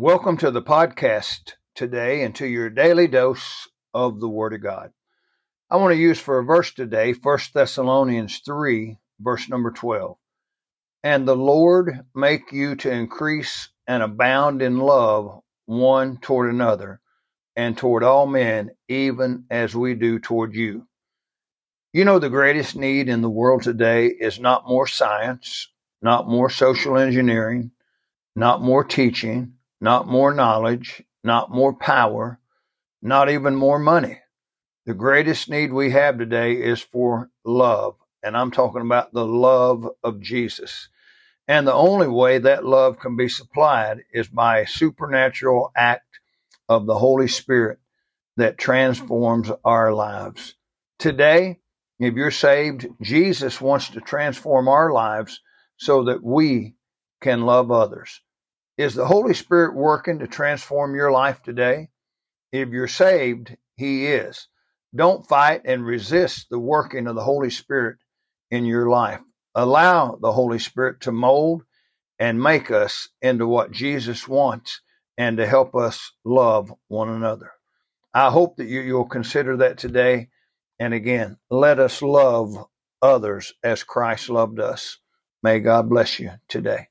Welcome to the podcast today and to your daily dose of the Word of God. I want to use for a verse today, 1 Thessalonians 3, verse number 12. And the Lord make you to increase and abound in love one toward another and toward all men, even as we do toward you. You know, the greatest need in the world today is not more science, not more social engineering, not more teaching, not more knowledge, not more power, not even more money. The greatest need we have today is for love, and I'm talking about the love of Jesus. And the only way that love can be supplied is by a supernatural act of the Holy Spirit that transforms our lives. Today, if you're saved, Jesus wants to transform our lives so that we can love others. Is the Holy Spirit working to transform your life today? If you're saved, He is. Don't fight and resist the working of the Holy Spirit in your life. Allow the Holy Spirit to mold and make us into what Jesus wants and to help us love one another. I hope that you'll consider that today. And again, let us love others as Christ loved us. May God bless you today.